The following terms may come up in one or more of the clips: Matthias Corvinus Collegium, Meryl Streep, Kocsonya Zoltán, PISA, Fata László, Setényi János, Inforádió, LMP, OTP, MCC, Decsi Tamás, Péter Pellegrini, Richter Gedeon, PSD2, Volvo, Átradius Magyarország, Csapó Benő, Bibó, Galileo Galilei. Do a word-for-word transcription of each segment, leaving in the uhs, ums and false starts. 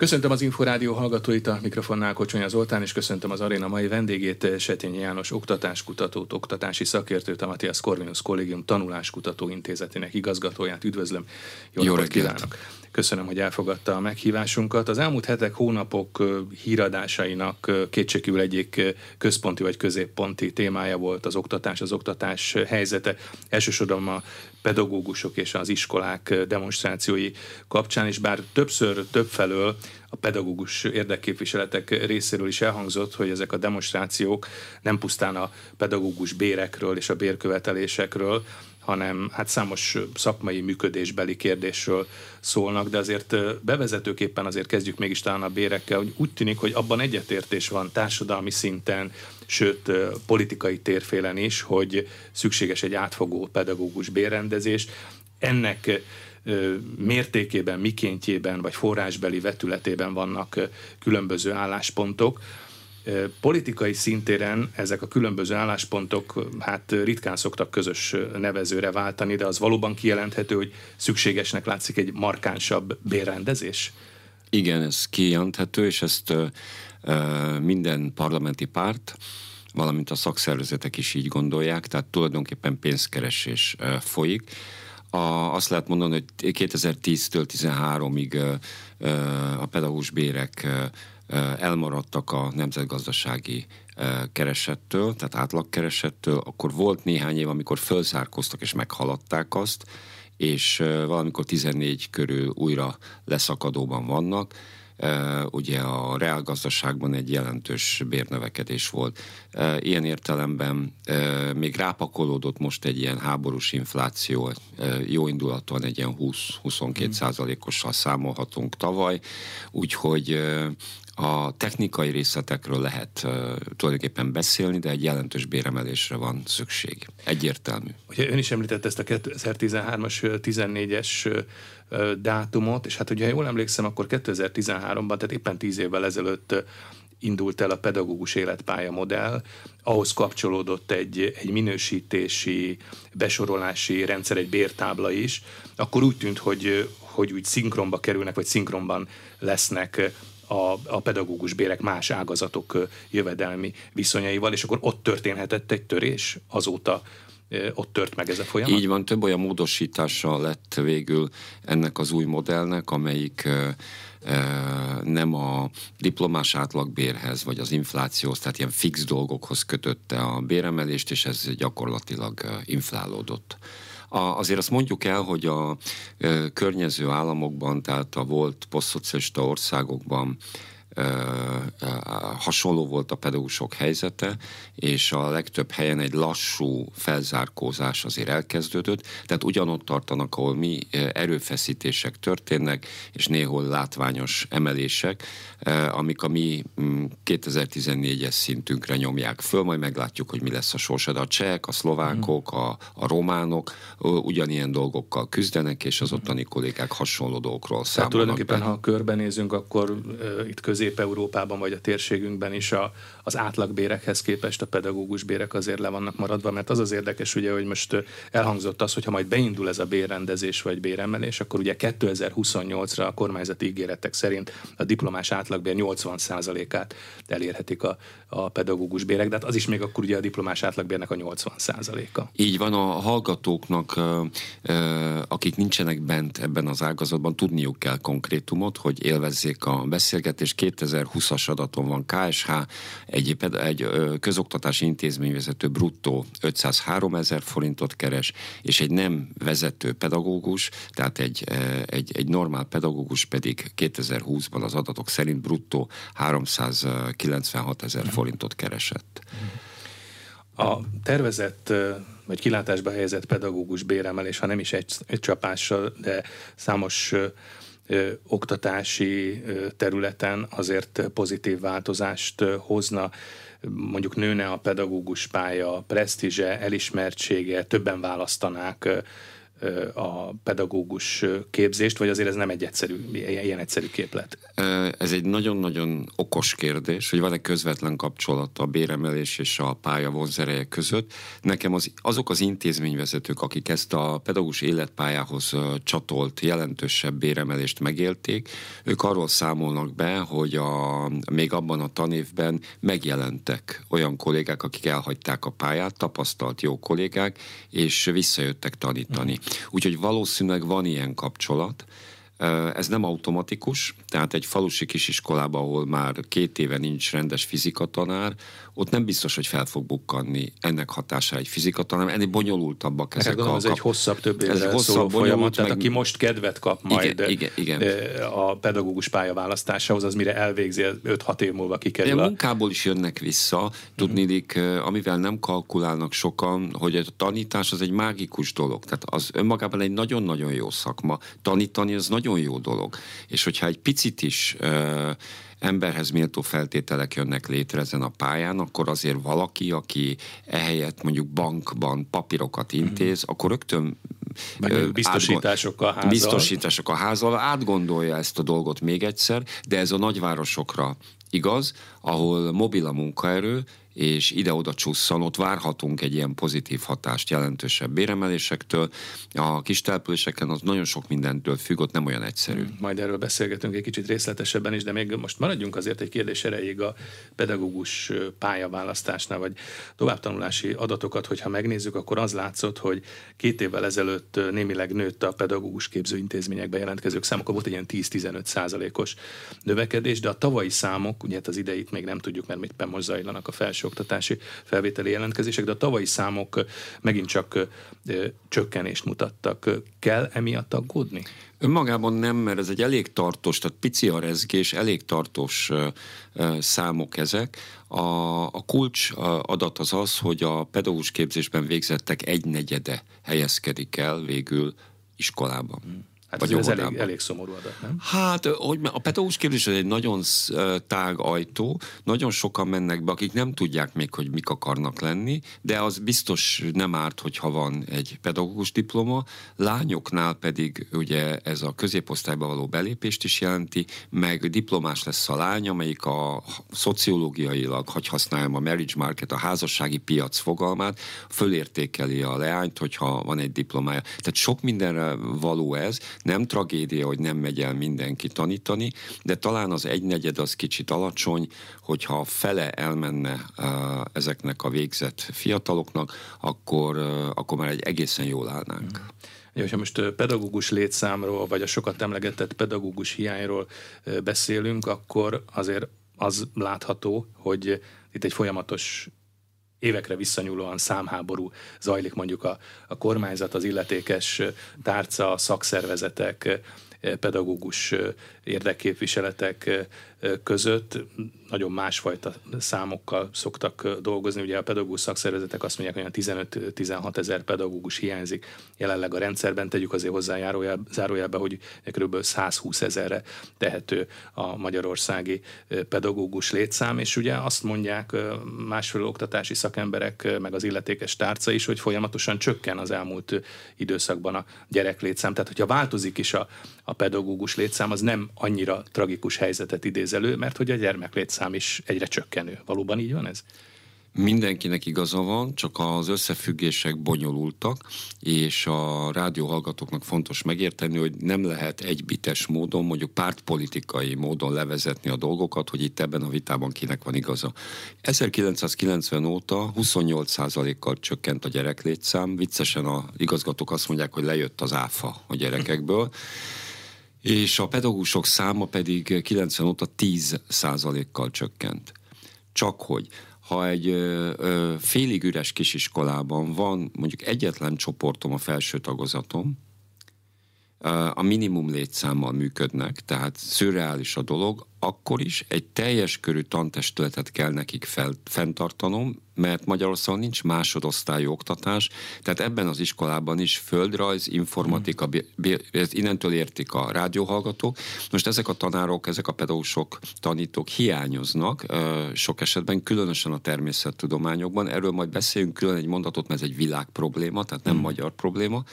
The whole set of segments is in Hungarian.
Köszöntöm az Inforádió hallgatóit, a mikrofonnál Kocsonya Zoltán, és köszöntöm az aréna mai vendégét, Setényi János oktatáskutatót, oktatási szakértőt, a Matthias Corvinus Collegium Tanuláskutató Intézetének igazgatóját. Üdvözlöm, jó, jó napot kívánok! Köszönöm, hogy elfogadta a meghívásunkat. Az elmúlt hetek, hónapok híradásainak kétségkívül egyik központi vagy középponti témája volt az oktatás, az oktatás helyzete. Elsősorban a pedagógusok és az iskolák demonstrációi kapcsán, és bár többször többfelől a pedagógus érdekképviseletek részéről is elhangzott, hogy ezek a demonstrációk nem pusztán a pedagógus bérekről és a bérkövetelésekről, hanem hát számos szakmai működésbeli kérdésről szólnak, de azért bevezetőképpen azért kezdjük mégis talán a bérekkel, hogy úgy tűnik, hogy abban egyetértés van társadalmi szinten, sőt politikai térfélen is, hogy szükséges egy átfogó pedagógus bérrendezés. Ennek mértékében, mikéntjében vagy forrásbeli vetületében vannak különböző álláspontok. Politikai szintéren ezek a különböző álláspontok hát ritkán szoktak közös nevezőre váltani, de az valóban kijelenthető, hogy szükségesnek látszik egy markánsabb bérrendezés? Igen, ez kijelenthető, és ezt ö, ö, minden parlamenti párt, valamint a szakszervezetek is így gondolják, tehát tulajdonképpen pénzkeresés ö, folyik. A, azt lehet mondani, hogy kétezer-tíztől tizenháromig ö, ö, a pedagógus bérek ö, elmaradtak a nemzetgazdasági keresettől, tehát átlagkeresettől, akkor volt néhány év, amikor fölzárkóztak és meghaladták azt, és valamikor tizennégy körül újra leszakadóban vannak. Ugye a reálgazdaságban egy jelentős bérnövekedés volt. Ilyen értelemben még rápakolódott most egy ilyen háborús infláció, jó indulatúan egy ilyen húsz-huszonkettő százalékossal számolhatunk tavaly, úgyhogy a technikai részletekről lehet uh, tulajdonképpen beszélni, de egy jelentős béremelésre van szükség. Egyértelmű. Ugye ön is említette ezt a kétezer-tizenhármas, tizennégyes uh, dátumot, és hát ugye jól emlékszem, akkor kétezer-tizenháromban, tehát éppen tíz évvel ezelőtt uh, indult el a pedagógus életpálya modell, ahhoz kapcsolódott egy, egy minősítési, besorolási rendszer, egy bértábla is, akkor úgy tűnt, hogy, hogy úgy szinkronba kerülnek, vagy szinkronban lesznek A, a pedagógus bérek más ágazatok jövedelmi viszonyaival, és akkor ott történhetett egy törés, azóta ott tört meg ez a folyamat? Így van, több olyan módosítása lett végül ennek az új modellnek, amelyik nem a diplomás átlagbérhez, vagy az inflációhoz, tehát ilyen fix dolgokhoz kötötte a béremelést, és ez gyakorlatilag inflálódott. A, azért azt mondjuk el, hogy a ö, környező államokban, tehát a volt posztszocialista országokban ö, ö, hasonló volt a pedagógusok helyzete, és a legtöbb helyen egy lassú felzárkózás azért elkezdődött, tehát ugyanott tartanak, ahol mi erőfeszítések történnek, és néhol látványos emelések, ö, amik a mi kétezer-tizennégyes szintünkre nyomják föl, majd meglátjuk, hogy mi lesz a sorsa, de a csehek, a szlovákok, a, a románok ugyanilyen dolgokkal küzdenek, és az ottani kollégák hasonló dolgokról számolnak. Tehát tulajdonképpen, ha körbenézünk, akkor uh, itt Közép-Európában vagy a térségünkben is a, az átlagbérekhez képest a pedagógus bérek azért le vannak maradva, mert az az érdekes, ugye, hogy most elhangzott az, hogy ha majd beindul ez a bérrendezés vagy béremelés, akkor ugye kétezer-huszonnyolcra a kormányzati ígéretek szerint a diplomás átlagbér nyolcvan százalékát elérhetik a, a pedagógus bérek, de hát az is még akkor ugye a diplomás átlagbérnek a nyolcvan százaléka. Így van, a hallgatóknak, akik nincsenek bent ebben az ágazatban, tudniuk kell konkrétumot, hogy élvezzék a beszélgetést. kétezer-huszas adaton van ká es há, egy, egy közoktatási intézményvezető bruttó ötszázháromezer forintot keres, és egy nem vezető pedagógus, tehát egy, egy, egy normál pedagógus pedig kétezer-húszban az adatok szerint bruttó háromszázkilencvenhatezer forintot keresett. A tervezett vagy kilátásba helyezett pedagógus béremelés, ha nem is egy, egy csapással, de számos ö, ö, oktatási ö, területen azért pozitív változást ö, hozna. Mondjuk nőne a pedagógus pálya presztízse, elismertsége, többen választanák ö, a pedagógus képzést, vagy azért ez nem egy egyszerű, ilyen egyszerű képlet? Ez egy nagyon-nagyon okos kérdés, hogy van-e közvetlen kapcsolat a béremelés és a pálya vonzereje között. Nekem az, azok az intézményvezetők, akik ezt a pedagógus életpályához csatolt jelentősebb béremelést megélték, ők arról számolnak be, hogy a, még abban a tanévben megjelentek olyan kollégák, akik elhagyták a pályát, tapasztalt jó kollégák, és visszajöttek tanítani. Mm. Úgyhogy valószínűleg van ilyen kapcsolat. Ez nem automatikus, tehát egy falusi kisiskolában, ahol már két éve nincs rendes fizikatanár, ott nem biztos, hogy fel fog bukkanni ennek hatására egy fizikatanár, ennél bonyolultabbak ezek a... Ez kap... egy hosszabb, több évre szóló folyamat, tehát meg... aki most kedvet kap majd igen, igen, igen. a pedagógus pályaválasztásához, az mire elvégzi, öt-hat év múlva kikerül. De a munkából is jönnek vissza, tudniillik, amivel nem kalkulálnak sokan, hogy a tanítás az egy mágikus dolog, tehát az önmagában egy nagyon-nagyon jó szakma. Tanítani az nagyon jó dolog. És hogyha egy picit is ö, emberhez méltó feltételek jönnek létre ezen a pályán, akkor azért valaki, aki ehelyett mondjuk bankban papírokat intéz, mm. akkor rögtön ö, biztosítások, átgond, a biztosítások a házal, átgondolja ezt a dolgot még egyszer, de ez a nagyvárosokra igaz, ahol mobil a munkaerő, és ide-oda csusszan, ott várhatunk egy ilyen pozitív hatást jelentősebb béremelésektől. A kis településeken az nagyon sok mindentől függ, ott nem olyan egyszerű. Majd erről beszélgetünk egy kicsit részletesebben is, de még most maradjunk azért egy kérdés erejéig a pedagógus pályaválasztásnál, vagy továbbtanulási adatokat, hogyha megnézzük, akkor az látszott, hogy két évvel ezelőtt némileg nőtt a pedagógus képzőintézményekbe jelentkezők számok, volt egy ilyen tíz-tizenöt százalékos növekedés, de a tavalyi számok, ugye az idejét még nem tudjuk, mert mit most zajlanak a felső oktatási felvételi jelentkezések, de a tavalyi számok megint csak ö, csökkenést mutattak. Kell emiatt aggódni? Önmagában nem, mert ez egy elég tartós, tehát pici a rezgés, elég tartós ö, ö, számok ezek. A, a kulcs adat az az, hogy a pedagógus képzésben végzettek egynegyede helyezkedik el végül iskolában. Hmm. Hát ez elég, elég szomorú adat, nem? Hát, hogy a pedagógus képzés egy nagyon tág ajtó, nagyon sokan mennek be, akik nem tudják még, hogy mik akarnak lenni, de az biztos nem árt, hogyha van egy pedagógus diploma. Lányoknál pedig ugye ez a középosztályba való belépést is jelenti, meg diplomás lesz a lány, amelyik a szociológiailag, hogy használjam a marriage market, a házassági piac fogalmát, fölértékeli a leányt, hogyha van egy diplomája. Tehát sok mindenre való ez. Nem tragédia, hogy nem megy el mindenki tanítani, de talán az egynegyed az kicsit alacsony, hogyha fele elmenne uh, ezeknek a végzett fiataloknak, akkor, uh, akkor már egy egészen jól állnánk. Mm. Ja, hogyha most pedagógus létszámról, vagy a sokat emlegetett pedagógus hiányról beszélünk, akkor azért az látható, hogy itt egy folyamatos évekre visszanyúlóan számháború zajlik, mondjuk a, a kormányzat, az illetékes tárca, szakszervezetek, pedagógus érdekképviseletek között. Nagyon másfajta számokkal szoktak dolgozni. Ugye a pedagógus szakszervezetek azt mondják, hogy olyan tizenöt-tizenhat ezer pedagógus hiányzik jelenleg a rendszerben. Tegyük azért hozzá zárójelbe, hogy kb. százhúsz ezerre tehető a magyarországi pedagógus létszám, és ugye azt mondják másfél oktatási szakemberek, meg az illetékes tárca is, hogy folyamatosan csökken az elmúlt időszakban a gyerek létszám. Tehát, hogyha változik is a a pedagógus létszám, az nem annyira tragikus helyzetet idéz elő, mert hogy a gyermek létszám is egyre csökkenő. Valóban így van ez? Mindenkinek igaza van, csak az összefüggések bonyolultak, és a rádióhallgatóknak fontos megérteni, hogy nem lehet egybites módon, mondjuk pártpolitikai módon levezetni a dolgokat, hogy itt ebben a vitában kinek van igaza. ezerkilencszázkilencven óta huszonnyolc százalékkal csökkent a gyereklétszám, viccesen az igazgatók azt mondják, hogy lejött az áfa a gyerekekből, és a pedagógusok száma pedig kilencven óta tíz százalékkal csökkent. Csak hogy ha egy ö, ö, félig üres kisiskolában van mondjuk egyetlen csoportom, a felső tagozatom, a minimum létszámmal működnek, tehát szürreális a dolog, akkor is egy teljes körű tantestületet kell nekik fel, fenntartanom, mert Magyarországon nincs másodosztályú oktatás, tehát ebben az iskolában is földrajz, informatika, bi, bi, ezt innentől értik a rádióhallgatók. Most ezek a tanárok, ezek a pedagógusok, tanítók hiányoznak ö, sok esetben, különösen a természettudományokban. Erről majd beszéljünk külön egy mondatot, mert ez egy világ probléma, tehát nem mm. magyar probléma.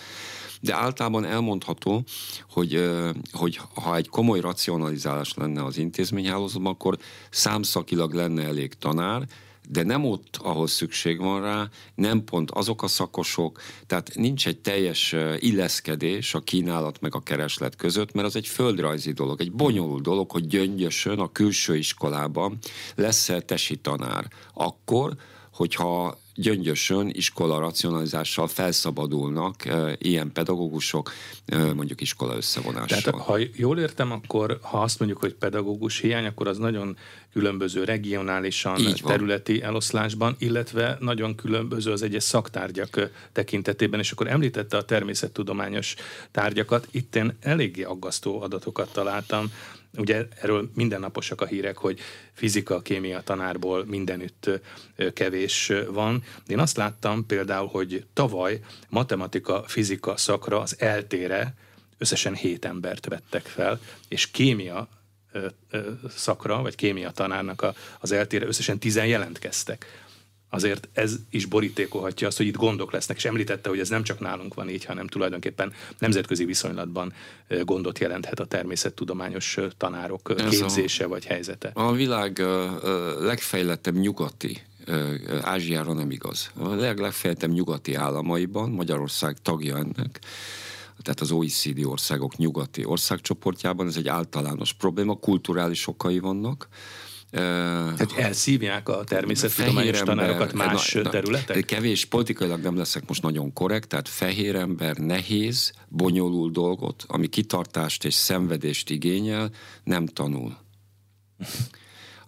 De általában elmondható, hogy, ö, hogy ha egy komoly racionalizálás lenne az intézményhálózatban, akkor számszakilag lenne elég tanár, de nem ott, ahol szükség van rá, nem pont azok a szakosok, tehát nincs egy teljes illeszkedés a kínálat meg a kereslet között, mert az egy földrajzi dolog, egy bonyolult dolog, hogy Gyöngyösön a külső iskolában lesz-e tesi tanár. Akkor, hogyha Gyöngyösön iskola racionalizással felszabadulnak e, ilyen pedagógusok, e, mondjuk iskola összevonással. Tehát ha jól értem, akkor ha azt mondjuk, hogy pedagógus hiány, akkor az nagyon különböző regionálisan, területi eloszlásban, illetve nagyon különböző az egyes szaktárgyak tekintetében, és akkor említette a természettudományos tárgyakat. Itt én eléggé aggasztó adatokat találtam. Ugye erről mindennaposak a hírek, hogy fizika, kémia tanárból mindenütt kevés van. Én azt láttam például, hogy tavaly matematika, fizika szakra az eltére összesen hét embert vettek fel, és kémia szakra, vagy kémia tanárnak az eltére összesen tizen jelentkeztek. Azért ez is borítékolhatja azt, hogy itt gondok lesznek, és említette, hogy ez nem csak nálunk van így, hanem tulajdonképpen nemzetközi viszonylatban gondot jelenthet a természettudományos tanárok képzése a, vagy helyzete. A világ legfejlettebb nyugati, Ázsiára nem igaz, a legfejlettebb nyugati államaiban, Magyarország tagja ennek, tehát az o e cé dé országok nyugati országcsoportjában, ez egy általános probléma, kulturális okai vannak. Tehát elszívják a természettudományos tanárokat más na, na, területek? Kevés, politikailag nem leszek most nagyon korrekt, tehát fehér ember nehéz, bonyolult dolgot, ami kitartást és szenvedést igényel, nem tanul.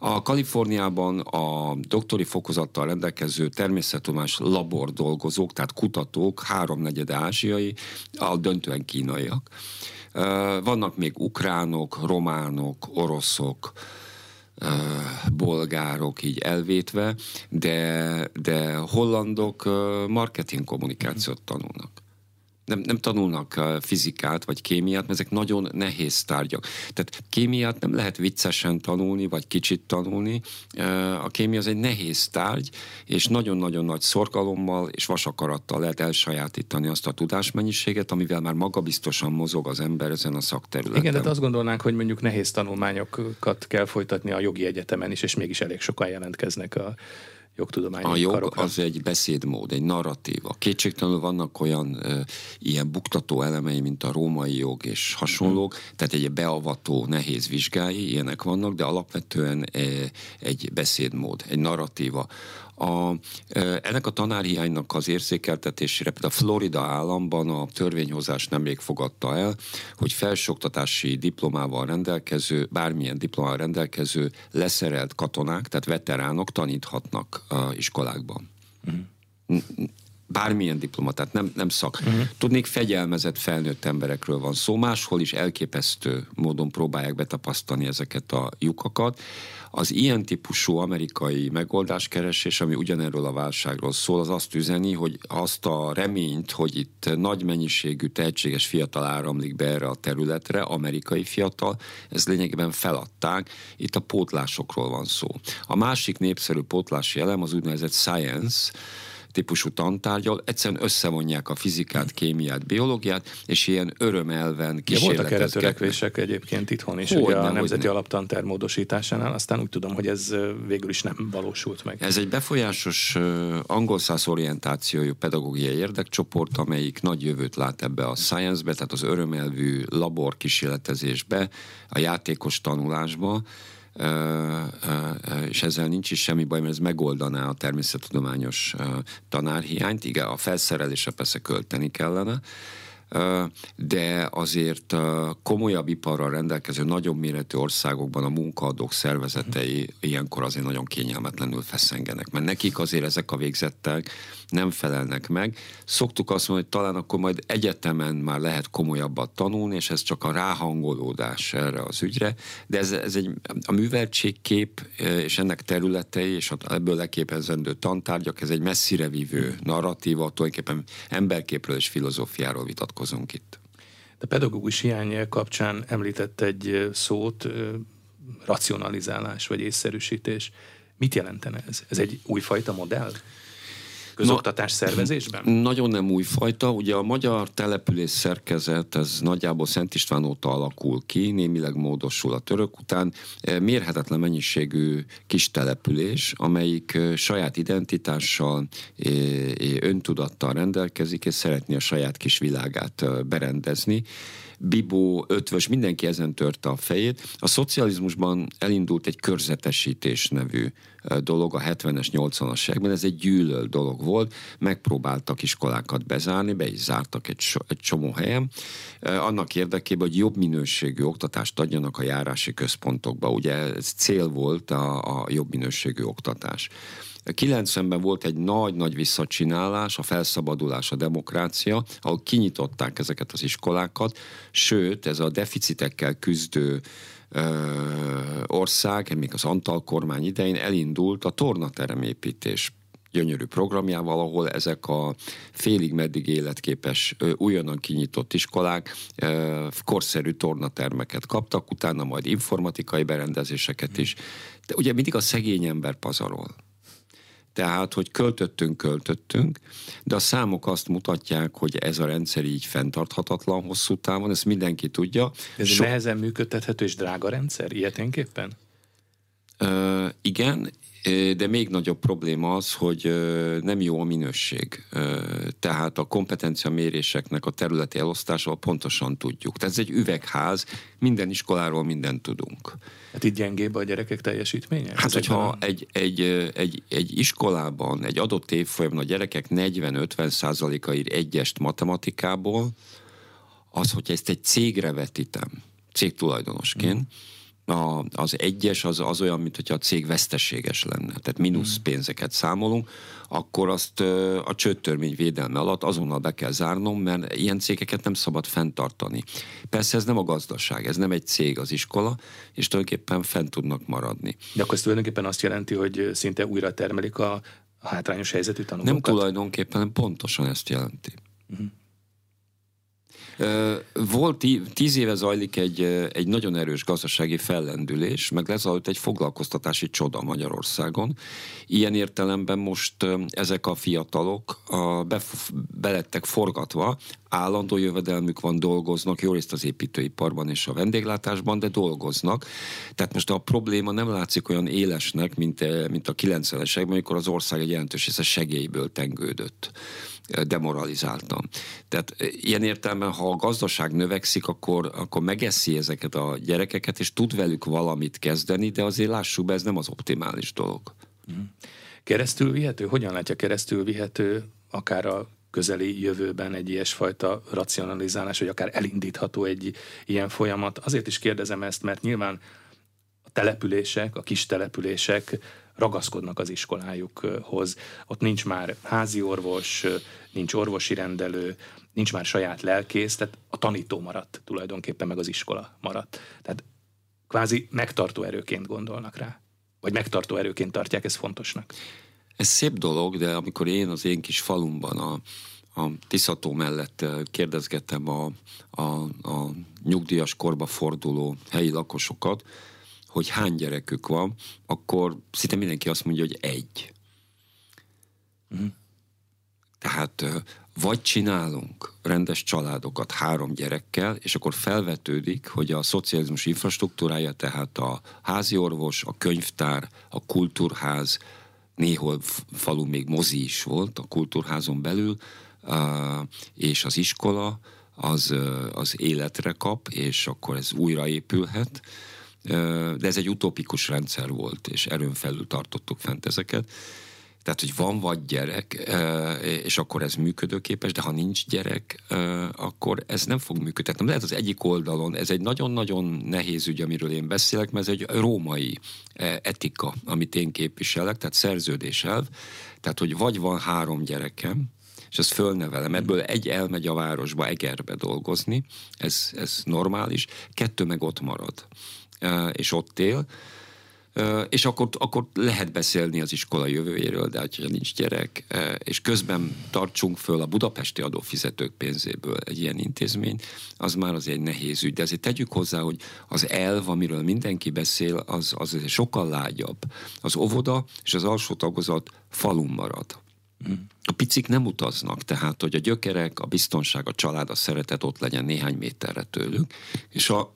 A Kaliforniában a doktori fokozattal rendelkező természettudományos labor dolgozók, tehát kutatók, háromnegyede ázsiai, a döntően kínaiak. Vannak még ukránok, románok, oroszok, bolgárok így elvétve, de, de hollandok marketing kommunikációt tanulnak. Nem, nem tanulnak fizikát vagy kémiát, mert ezek nagyon nehéz tárgyak. Tehát kémiát nem lehet viccesen tanulni, vagy kicsit tanulni. A kémia az egy nehéz tárgy, és nagyon-nagyon nagy szorgalommal és vasakarattal lehet elsajátítani azt a tudásmennyiséget, amivel már magabiztosan mozog az ember ezen a szakterületen. Igen, de azt gondolnánk, hogy mondjuk nehéz tanulmányokat kell folytatni a jogi egyetemen is, és mégis elég sokan jelentkeznek a A jog karokra. Az egy beszédmód, egy narratíva. Kétségtelenül vannak olyan e, ilyen buktató elemei, mint a római jog és hasonlók, mm-hmm. tehát egy beavató, nehéz vizsgái, ilyenek vannak, de alapvetően e, egy beszédmód, egy narratíva. A, e, ennek a tanárhiánynak az érzékeltetésére például a Florida államban a törvényhozás nemrég fogadta el, hogy felsőoktatási diplomával rendelkező, bármilyen diplomával rendelkező leszerelt katonák, tehát veteránok taníthatnak a iskolákban. Uh-huh. Bármilyen diploma, tehát nem, nem szak. Uh-huh. Tudnék, fegyelmezett felnőtt emberekről van szó, máshol is elképesztő módon próbálják betapasztani ezeket a lyukakat. Az ilyen típusú amerikai megoldáskeresés, ami ugyanerről a válságról szól, az azt üzeni, hogy azt a reményt, hogy itt nagy mennyiségű tehetséges fiatal áramlik be erre a területre, amerikai fiatal, ez lényegében feladták. Itt a pótlásokról van szó. A másik népszerű pótlási elem az úgynevezett science típusú tantárgyal, egyszerűen összevonják a fizikát, kémiát, biológiát, és ilyen örömelven kísérletezgetnek. Voltak erre törekvések egyébként itthon is, ugye a nemzeti alaptantár módosításánál, aztán úgy tudom, hogy ez végül is nem valósult meg. Ez egy befolyásos angolszász orientációjú pedagógiai érdekcsoport, amelyik nagy jövőt lát ebbe a science-be, tehát az örömelvű labor kísérletezésbe, a játékos tanulásba, Uh, uh, és ezzel nincs is semmi baj, mert ez megoldaná a természettudományos uh, tanárhiányt. Igen, a felszerelésre persze költeni kellene, de azért komolyabb iparral rendelkező, nagyobb méretű országokban a munkaadók szervezetei ilyenkor azért nagyon kényelmetlenül feszengenek, mert nekik azért ezek a végzettek nem felelnek meg. Szoktuk azt mondani, hogy talán akkor majd egyetemen már lehet komolyabbat tanulni, és ez csak a ráhangolódás erre az ügyre, de ez, ez egy, a műveltségkép és ennek területei, és ebből leképezendő tantárgyak, ez egy messzire vívő narratíva, tulajdonképpen emberképről és filozófiáról vitatkozunk itt. A pedagógus hiány kapcsán említett egy szót, racionalizálás vagy észszerűsítés. Mit jelentene ez? Ez egy újfajta modell? Közoktatás szervezésben? Nagyon nem újfajta. Ugye a magyar település szerkezet, ez nagyjából Szent István óta alakul ki, némileg módosul a török után. Mérhetetlen mennyiségű kis település, amelyik saját identitással, öntudattal rendelkezik, és szeretné a saját kis világát berendezni. Bibó, Ötvös, mindenki ezen törte a fejét. A szocializmusban elindult egy körzetesítés nevű dolog a hetvenes, nyolcvanas években. Ez egy gyűlölt dolog volt. Megpróbáltak iskolákat bezárni, be is zártak egy, so, egy csomó helyen. Annak érdekében, hogy jobb minőségű oktatást adjanak a járási központokba. Ugye ez cél volt a, a jobb minőségű oktatás. kilencvenben volt egy nagy-nagy visszacsinálás, a felszabadulás, a demokrácia, ahol kinyitották ezeket az iskolákat, sőt, ez a deficitekkel küzdő ö, ország, még az Antal kormány idején elindult a tornaterem építés gyönyörű programjával, ahol ezek a félig meddig életképes, újonnan kinyitott iskolák korszerű tornatermeket kaptak, utána majd informatikai berendezéseket is. De ugye mindig a szegény ember pazarol. Tehát, hogy költöttünk, költöttünk, de a számok azt mutatják, hogy ez a rendszer így fenntarthatatlan hosszú távon, ezt mindenki tudja. Ez so- nehezen működtethető és drága rendszer, ilyeténképpen? Ö, igen, de még nagyobb probléma az, hogy nem jó a minőség. Tehát a kompetencia méréseknek a területi elosztásával pontosan tudjuk. Tehát ez egy üvegház, minden iskoláról mindent tudunk. Hát itt gyengébb a gyerekek teljesítménye? Hát, hogyha egy, egy, egy, egy iskolában, egy adott évfolyamon a gyerekek negyven-ötven százaléka ír egyest matematikából, az, hogyha ezt egy cégre vetítem, cégtulajdonosként, hmm. A, az egyes az, az olyan, mint hogyha a cég veszteséges lenne, tehát mínusz pénzeket számolunk, akkor azt ö, a csődtörvény védelme alatt azonnal be kell zárnom, mert ilyen cégeket nem szabad fenntartani. Persze ez nem a gazdaság, ez nem egy cég az iskola, és tulajdonképpen fent tudnak maradni. De akkor ez tulajdonképpen azt jelenti, hogy szinte újra termelik a hátrányos helyzetű tanulókat? Nem tulajdonképpen, pontosan ezt jelenti. Uh-huh. Volt, tíz éve zajlik egy, egy nagyon erős gazdasági fellendülés, meg lezajlott egy foglalkoztatási csoda Magyarországon. Ilyen értelemben most ezek a fiatalok a, be, belettek forgatva, állandó jövedelmük van, dolgoznak, jó részt az építőiparban és a vendéglátásban, de dolgoznak. Tehát most a probléma nem látszik olyan élesnek, mint, mint a kilencvenes években, amikor az ország egy jelentős része segélyből tengődött. Demoralizáltam. Tehát ilyen értelemben, ha a gazdaság növekszik, akkor, akkor megeszi ezeket a gyerekeket, és tud velük valamit kezdeni, de azért lássuk be, ez nem az optimális dolog. Keresztül vihető? Hogyan látja keresztül vihető akár a közeli jövőben egy ilyesfajta racionalizálás, vagy akár elindítható egy ilyen folyamat? Azért is kérdezem ezt, mert nyilván a települések, a kis települések ragaszkodnak az iskolájukhoz. Ott nincs már házi orvos, nincs orvosi rendelő, nincs már saját lelkész, tehát a tanító maradt tulajdonképpen, meg az iskola maradt. Tehát kvázi megtartó erőként gondolnak rá, vagy megtartó erőként tartják ezt fontosnak. Ez szép dolog, de amikor én az én kis falumban a, a Tiszató mellett kérdezgettem a, a, a nyugdíjas korba forduló helyi lakosokat, hogy hány gyerekük van, akkor szinte mindenki azt mondja, hogy egy. Mm. Tehát vagy csinálunk rendes családokat három gyerekkel, és akkor felvetődik, hogy a szocializmus infrastruktúrája, tehát a háziorvos, a könyvtár, a kultúrház, néhol falu még mozi is volt a kultúrházon belül, és az iskola az, az életre kap, és akkor ez újraépülhet. De ez egy utópikus rendszer volt, és erőn felül tartottuk fent ezeket. Tehát, hogy van vagy gyerek, és akkor ez működőképes, de ha nincs gyerek, akkor ez nem fog működni. Tehát nem lehet az egyik oldalon, ez egy nagyon-nagyon nehéz ügy, amiről én beszélek, mert ez egy római etika, amit én képviselek, tehát szerződéselv. Tehát, hogy vagy van három gyerekem, és ezt fölnevelem. Ebből egy elmegy a városba, Egerbe dolgozni, ez, ez normális, kettő meg ott marad, és ott él, és akkor, akkor lehet beszélni az iskola jövőjéről, de hogyha nincs gyerek, és közben tartsunk föl a budapesti adófizetők pénzéből egy ilyen intézményt, az már az egy nehéz ügy. De azért tegyük hozzá, hogy az elv, amiről mindenki beszél, az, az sokkal lágyabb. Az óvoda és az alsó tagozat falun marad. A picik nem utaznak, tehát, hogy a gyökerek, a biztonság, a család, a szeretet ott legyen néhány méterre tőlük, és a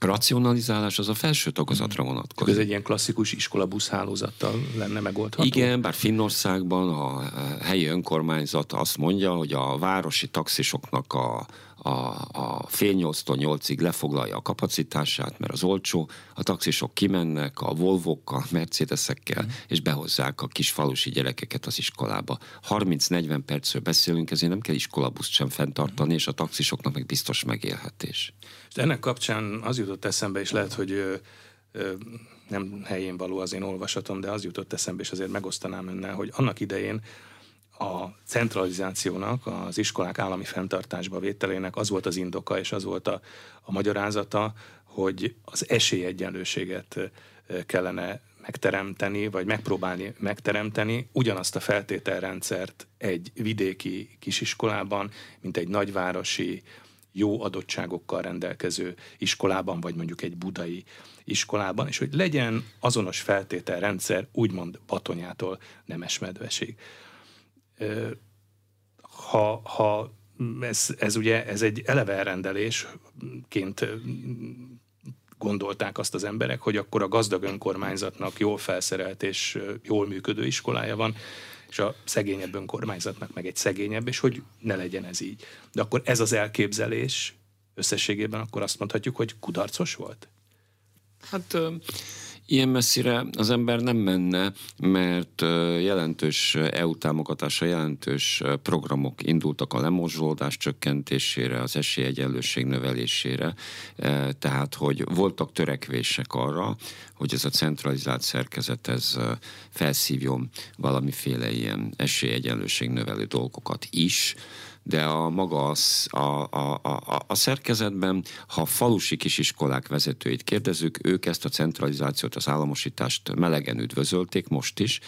racionalizálás az a felső tagozatra vonatkozik. Ez egy ilyen klasszikus iskolabusz hálózattal lenne megoldható? Igen, bár Finnországban a helyi önkormányzat azt mondja, hogy a városi taxisoknak a, a, a fél nyolctól nyolcig lefoglalja a kapacitását, mert az olcsó, a taxisok kimennek a Volvokkal, Mercedesekkel, mm. és behozzák a kis falusi gyerekeket az iskolába. harminc-negyven percről beszélünk, ezért nem kell iskolabuszt sem fenntartani, mm. és a taxisoknak meg biztos megélhetés. De ennek kapcsán az jutott eszembe, és lehet, hogy ö, ö, nem helyén való az én olvasatom, de az jutott eszembe, és azért megosztanám önnel, hogy annak idején a centralizációnak, az iskolák állami fenntartásba vételének az volt az indoka, és az volt a, a magyarázata, hogy az esélyegyenlőséget kellene megteremteni, vagy megpróbálni megteremteni ugyanazt a feltételrendszert egy vidéki kisiskolában, mint egy nagyvárosi, jó adottságokkal rendelkező iskolában, vagy mondjuk egy budai iskolában, és hogy legyen azonos feltételrendszer, úgymond Batonyától Nemesmedvesig. Ha, ha ez, ez ugye ez egy eleve elrendelésként gondolták azt az emberek, hogy akkor a gazdag önkormányzatnak jól felszerelt és jól működő iskolája van, és a szegényebb önkormányzatnak meg egy szegényebb, és hogy ne legyen ez így. De akkor ez az elképzelés összességében akkor azt mondhatjuk, hogy kudarcos volt? Hát ilyen messzire az ember nem menne, mert jelentős é u támogatása, jelentős programok indultak a lemorzsolódás csökkentésére, az esélyegyenlőség növelésére, tehát, hogy voltak törekvések arra, hogy ez a centralizált szerkezet, ez felszívjon valamiféle ilyen esélyegyenlőség növelő dolgokat is, de a maga az, a, a, a, a szerkezetben, ha falusi kisiskolák vezetőit kérdezzük, ők ezt a centralizációt, az államosítást melegen üdvözölték most is.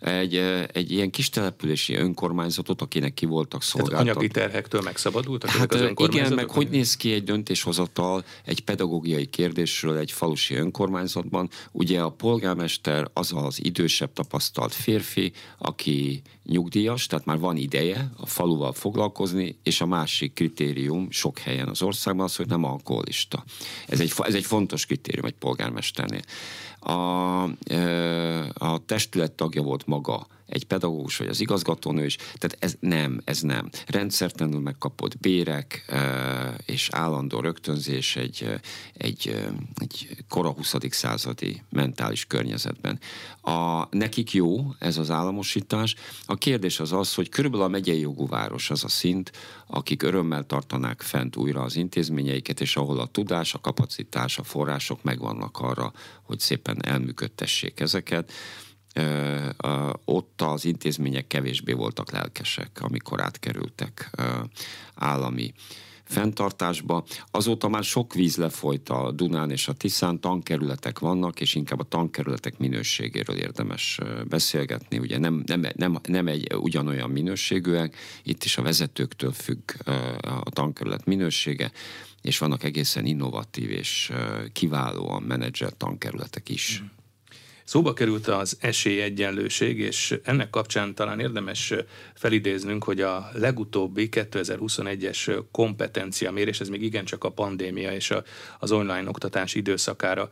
Egy, egy ilyen kis települési önkormányzatot, akinek ki voltak szolgáltatva. Tehát anyagi terhektől megszabadultak hát, ezek az önkormányzatok? Igen, meg hogy néz ki egy döntéshozatal egy pedagógiai kérdésről egy falusi önkormányzatban? Ugye a polgármester az az idősebb tapasztalt férfi, aki nyugdíjas, tehát már van ideje a faluval foglalkozni, és a másik kritérium sok helyen az országban az, hogy nem alkoholista. Ez egy, ez egy fontos kritérium egy polgármesternél. A, a testület tagja volt maga egy pedagógus, vagy az igazgatónő is, tehát ez nem, ez nem. Rendszertlenül megkapott bérek és állandó rögtönzés egy, egy, egy kora huszadik századi mentális környezetben. A, nekik jó ez az államosítás. A kérdés az az, hogy körülbelül a megyei jogú város az a szint, akik örömmel tartanák fent újra az intézményeiket, és ahol a tudás, a kapacitás, a források megvannak arra, hogy szépen elműködtessék ezeket. Ott az intézmények kevésbé voltak lelkesek, amikor átkerültek állami fenntartásba. Azóta már sok víz lefolyt a Dunán és a Tiszán, tankerületek vannak, és inkább a tankerületek minőségéről érdemes beszélgetni. Ugye nem, nem, nem, nem egy ugyanolyan minőségűek, itt is a vezetőktől függ a tankerület minősége, és vannak egészen innovatív és kiválóan menedzselt tankerületek is. Mm. Szóba került az esélyegyenlőség, és ennek kapcsán talán érdemes felidéznünk, hogy a legutóbbi kétezer-huszonegyes kompetenciamérés, ez még igencsak a pandémia és a, az online oktatás időszakára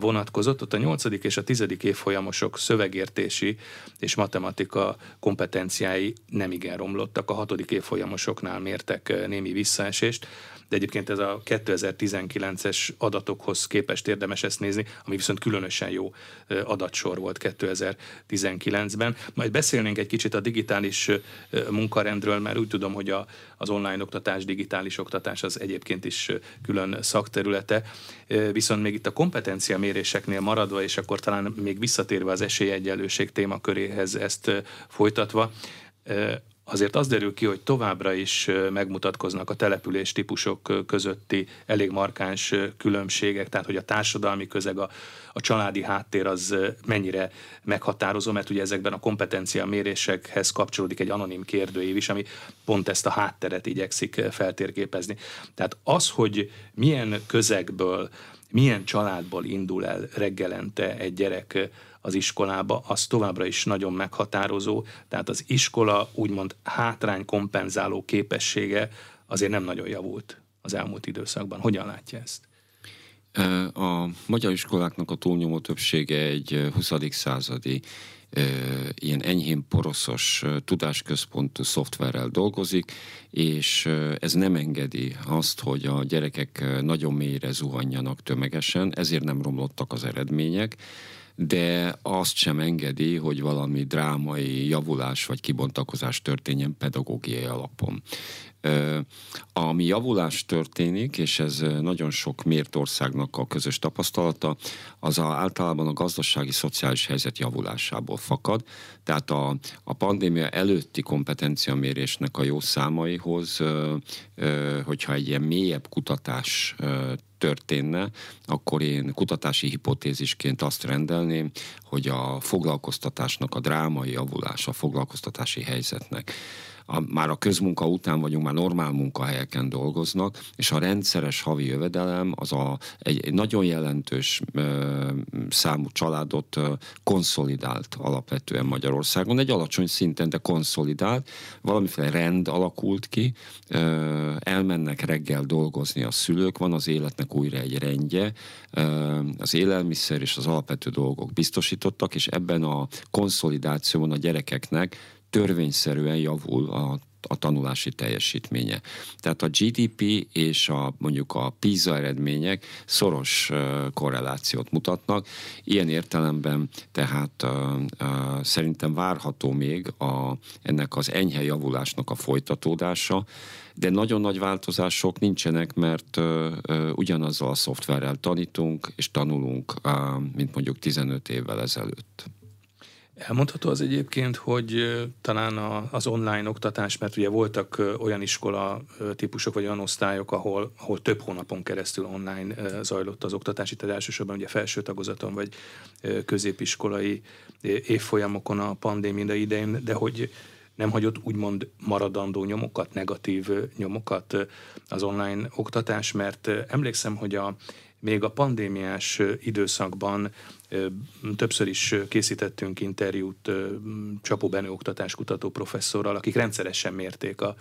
vonatkozott. Ott a nyolcadik és a tizedik évfolyamosok szövegértési és matematika kompetenciái nem igen romlottak. A hatodik évfolyamosoknál mértek némi visszaesést, de egyébként ez a kétezer-tizenkilences adatokhoz képest érdemes ezt nézni, ami viszont különösen jó adatsor volt kétezer-tizenkilencben. Majd beszélnénk egy kicsit a digitális munkarendről, mert úgy tudom, hogy a, az online oktatás, digitális oktatás az egyébként is külön szakterülete. Viszont még itt a kompetencia méréseknél maradva, és akkor talán még visszatérve az esélyegyenlőség témaköréhez ezt folytatva, azért az derül ki, hogy továbbra is megmutatkoznak a település típusok közötti elég markáns különbségek, tehát hogy a társadalmi közeg, a, a családi háttér az mennyire meghatározó, mert ugye ezekben a kompetencia mérésekhez kapcsolódik egy anonim kérdőív is, ami pont ezt a hátteret igyekszik feltérképezni. Tehát az, hogy milyen közegből, milyen családból indul el reggelente egy gyerek az iskolába, az továbbra is nagyon meghatározó, tehát az iskola úgymond hátránykompenzáló képessége azért nem nagyon javult az elmúlt időszakban. Hogyan látja ezt? A magyar iskoláknak a túlnyomó többsége egy huszadik századi ilyen enyhén poroszos tudásközpontú szoftverrel dolgozik, és ez nem engedi azt, hogy a gyerekek nagyon mélyre zuhanjanak tömegesen, ezért nem romlottak az eredmények, de azt sem engedi, hogy valami drámai javulás vagy kibontakozás történjen pedagógiai alapon. Ami javulás történik, és ez nagyon sok mért országnak a közös tapasztalata, az a, általában a gazdasági-szociális helyzet javulásából fakad. Tehát a, a pandémia előtti kompetenciamérésnek a jó számaihoz, hogyha egy ilyen mélyebb kutatás történne, akkor én kutatási hipotézisként azt rendelném, hogy a foglalkoztatásnak a drámai javulása, a foglalkoztatási helyzetnek. A, már a közmunka után vagyunk, már normál munkahelyeken dolgoznak, és a rendszeres havi jövedelem az a, egy, egy nagyon jelentős ö, számú családot ö, konszolidált alapvetően Magyarországon. Egy alacsony szinten, de konszolidált, valamiféle rend alakult ki, ö, elmennek reggel dolgozni a szülők, van az életnek újra egy rendje, ö, az élelmiszer és az alapvető dolgok biztosítottak, és ebben a konszolidációban a gyerekeknek törvényszerűen javul a, a tanulási teljesítménye. Tehát a gé dé pé és a, mondjuk a PISA eredmények szoros uh, korrelációt mutatnak. Ilyen értelemben tehát uh, uh, szerintem várható még a, ennek az enyhe javulásnak a folytatódása, de nagyon nagy változások nincsenek, mert uh, uh, ugyanazzal a szoftverrel tanítunk és tanulunk, uh, mint mondjuk tizenöt évvel ezelőtt. Elmondható az egyébként, hogy talán az online oktatás, mert ugye voltak olyan iskola típusok, vagy olyan osztályok, ahol, ahol több hónapon keresztül online zajlott az oktatás, itt elsősorban ugye felső tagozaton, vagy középiskolai évfolyamokon a pandémia idején, de hogy nem hagyott úgymond maradandó nyomokat, negatív nyomokat az online oktatás, mert emlékszem, hogy a még a pandémiás időszakban többször is készítettünk interjút Csapó Benő oktatáskutató professzorral, akik rendszeresen mérték a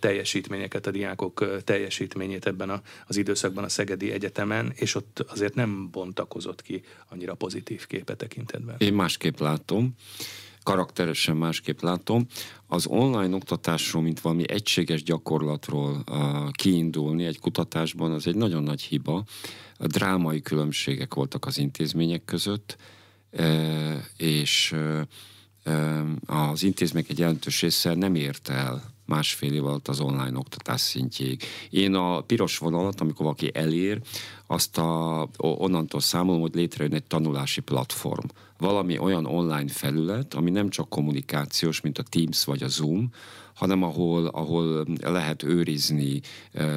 teljesítményeket, a diákok teljesítményét ebben az időszakban a Szegedi Egyetemen, és ott azért nem bontakozott ki annyira pozitív képe tekintetben. Én másképp látom, karakteresen másképp látom. Az online oktatásról, mint valami egységes gyakorlatról uh, kiindulni egy kutatásban, az egy nagyon nagy hiba. A drámai különbségek voltak az intézmények között, uh, és uh, uh, az intézmények egy jelentős része nem ért el másfél év alatt az online oktatás szintjéig. Én a piros vonalat, amikor valaki elér, azt a, onnantól számolom, hogy létrejön egy tanulási platform. Valami olyan online felület, ami nem csak kommunikációs, mint a Teams vagy a Zoom, hanem ahol, ahol lehet őrizni e,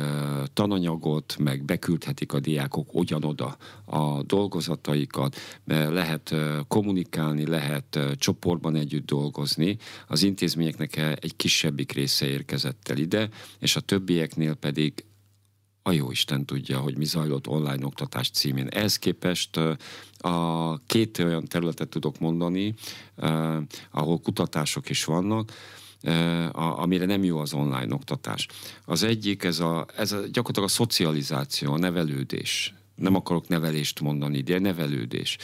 tananyagot, meg beküldhetik a diákok ugyanoda a dolgozataikat, lehet kommunikálni, lehet csoportban együtt dolgozni. Az intézményeknek egy kisebbik része érkezett el ide, és a többieknél pedig a jó Isten tudja, hogy mi zajlott online oktatás címén. Ehhez képest a két olyan területet tudok mondani, eh, ahol kutatások is vannak, eh, amire nem jó az online oktatás. Az egyik, ez, a, ez a, gyakorlatilag a szocializáció, a nevelődés nem akarok nevelést mondani, de nevelődés.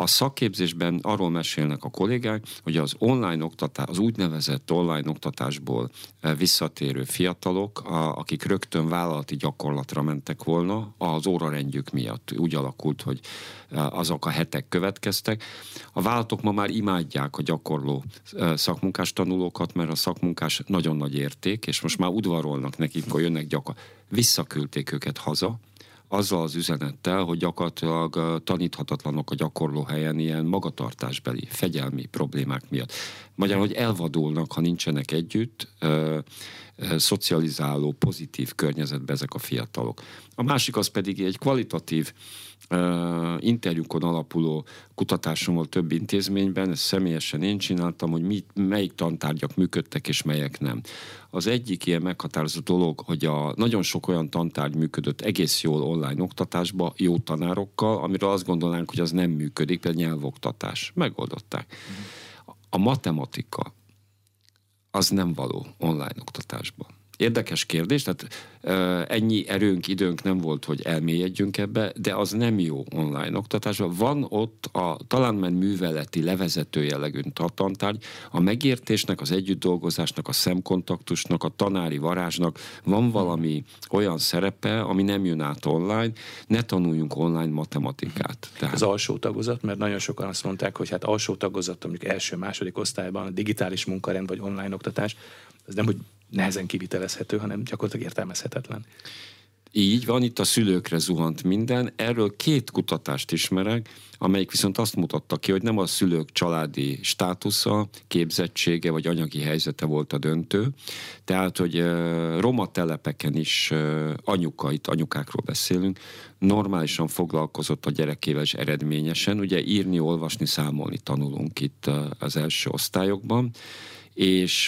A szakképzésben arról mesélnek a kollégák, hogy az online oktatás, az úgynevezett online oktatásból visszatérő fiatalok, akik rögtön vállalati gyakorlatra mentek volna, az órarendjük miatt úgy alakult, hogy azok a hetek következtek. A vállalatok ma már imádják a gyakorló szakmunkás tanulókat, mert a szakmunkás nagyon nagy érték, és most már udvarolnak nekik, amikor jönnek gyakor. Visszaküldték őket haza, azzal az üzenettel, hogy gyakorlatilag taníthatatlanok a gyakorlóhelyen ilyen magatartásbeli, fegyelmi problémák miatt. Magyarul, hogy elvadulnak, ha nincsenek együtt, ö, ö, szocializáló, pozitív környezetben ezek a fiatalok. A másik az pedig egy kvalitatív ö, interjúkon alapuló kutatásommal több intézményben, ezt személyesen én csináltam, hogy mi, melyik tantárgyak működtek és melyek nem. Az egyik ilyen meghatározó dolog, hogy a, nagyon sok olyan tantárgy működött egész jól online oktatásba, jó tanárokkal, amiről azt gondolnánk, hogy az nem működik, például nyelvoktatás. Megoldották. A matematika az nem való online oktatásban. Érdekes kérdés, tehát uh, ennyi erőnk, időnk nem volt, hogy elmélyedjünk ebbe, de az nem jó online oktatásban. Van ott a talán már műveleti, levezető jellegű tantárgy, a megértésnek, az együtt dolgozásnak, a szemkontaktusnak, a tanári varázsnak van valami olyan szerepe, ami nem jön át online, ne tanuljunk online matematikát. Tehát... Az alsó tagozat, mert nagyon sokan azt mondták, hogy hát alsó tagozat, mondjuk első-második osztályban a digitális munkarend vagy online oktatás, ez nem, hogy nehezen kivitelezhető, hanem gyakorlatilag értelmezhetetlen. Így van, itt a szülőkre zuhant minden. Erről két kutatást ismerek, amelyik viszont azt mutatta ki, hogy nem a szülők családi státusza, képzettsége vagy anyagi helyzete volt a döntő. Tehát, hogy roma telepeken is anyuka, itt anyukákról beszélünk, normálisan foglalkozott a gyerekével is eredményesen. Ugye írni, olvasni, számolni tanulunk itt az első osztályokban, és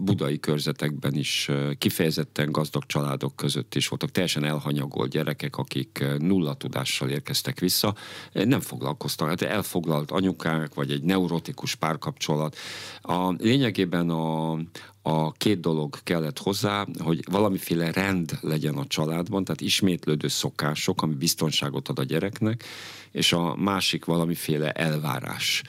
budai körzetekben is kifejezetten gazdag családok között is voltak teljesen elhanyagolt gyerekek, akik nulla tudással érkeztek vissza, nem foglalkoztak, hát elfoglalt anyukák, vagy egy neurotikus párkapcsolat. A lényegében a, a két dolog kellett hozzá, hogy valamiféle rend legyen a családban, tehát ismétlődő szokások, ami biztonságot ad a gyereknek, és a másik valamiféle elvárás,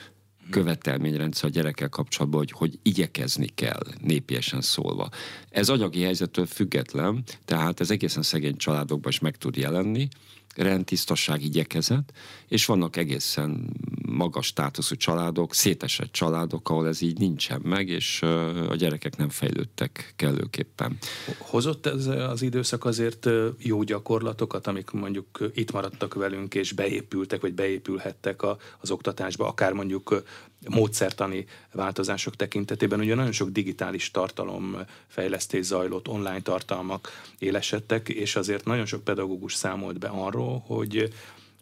követelményrendszer a gyerekkel kapcsolatban, hogy, hogy igyekezni kell, népiesen szólva. Ez anyagi helyzettől független, tehát ez egészen szegény családokban is meg tud jelenni, rendtisztaság, igyekezet, és vannak egészen magas státuszú családok, szétesett családok, ahol ez így nincsen meg, és a gyerekek nem fejlődtek kellőképpen. Hozott ez az időszak azért jó gyakorlatokat, amik mondjuk itt maradtak velünk, és beépültek, vagy beépülhettek az oktatásba, akár mondjuk módszertani változások tekintetében. Ugye nagyon sok digitális tartalomfejlesztés zajlott, online tartalmak élesedtek, és azért nagyon sok pedagógus számolt be arról, hogy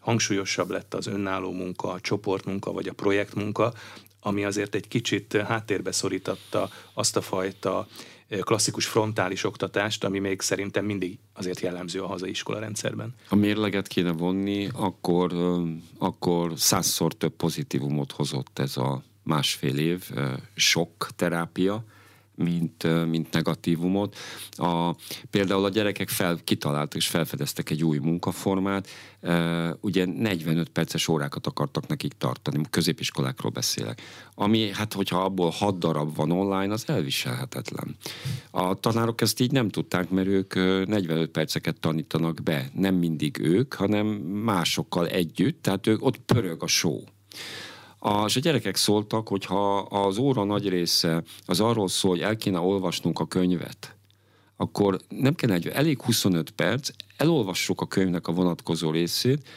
hangsúlyosabb lett az önálló munka, a csoportmunka vagy a projektmunka, ami azért egy kicsit háttérbe szorítatta azt a fajta klasszikus frontális oktatást, ami még szerintem mindig azért jellemző a hazai iskola rendszerben. Ha mérleget kéne vonni, akkor, akkor százszor több pozitívumot hozott ez a másfél év sok terápia, mint, mint negatívumot. A, például a gyerekek fel, kitaláltak és felfedeztek egy új munkaformát, e, ugye negyvenöt perces órákat akartak nekik tartani, középiskolákról beszélek. Ami, hát hogyha abból hat darab van online, az elviselhetetlen. A tanárok ezt így nem tudták, mert ők negyvenöt perceket tanítanak be. Nem mindig ők, hanem másokkal együtt, tehát ők ott pörög a show. A, és a gyerekek szóltak, hogy ha az óra nagy része az arról szól, hogy el kéne olvasnunk a könyvet, akkor nem kell egy, elég huszonöt perc, elolvassuk a könyvnek a vonatkozó részét,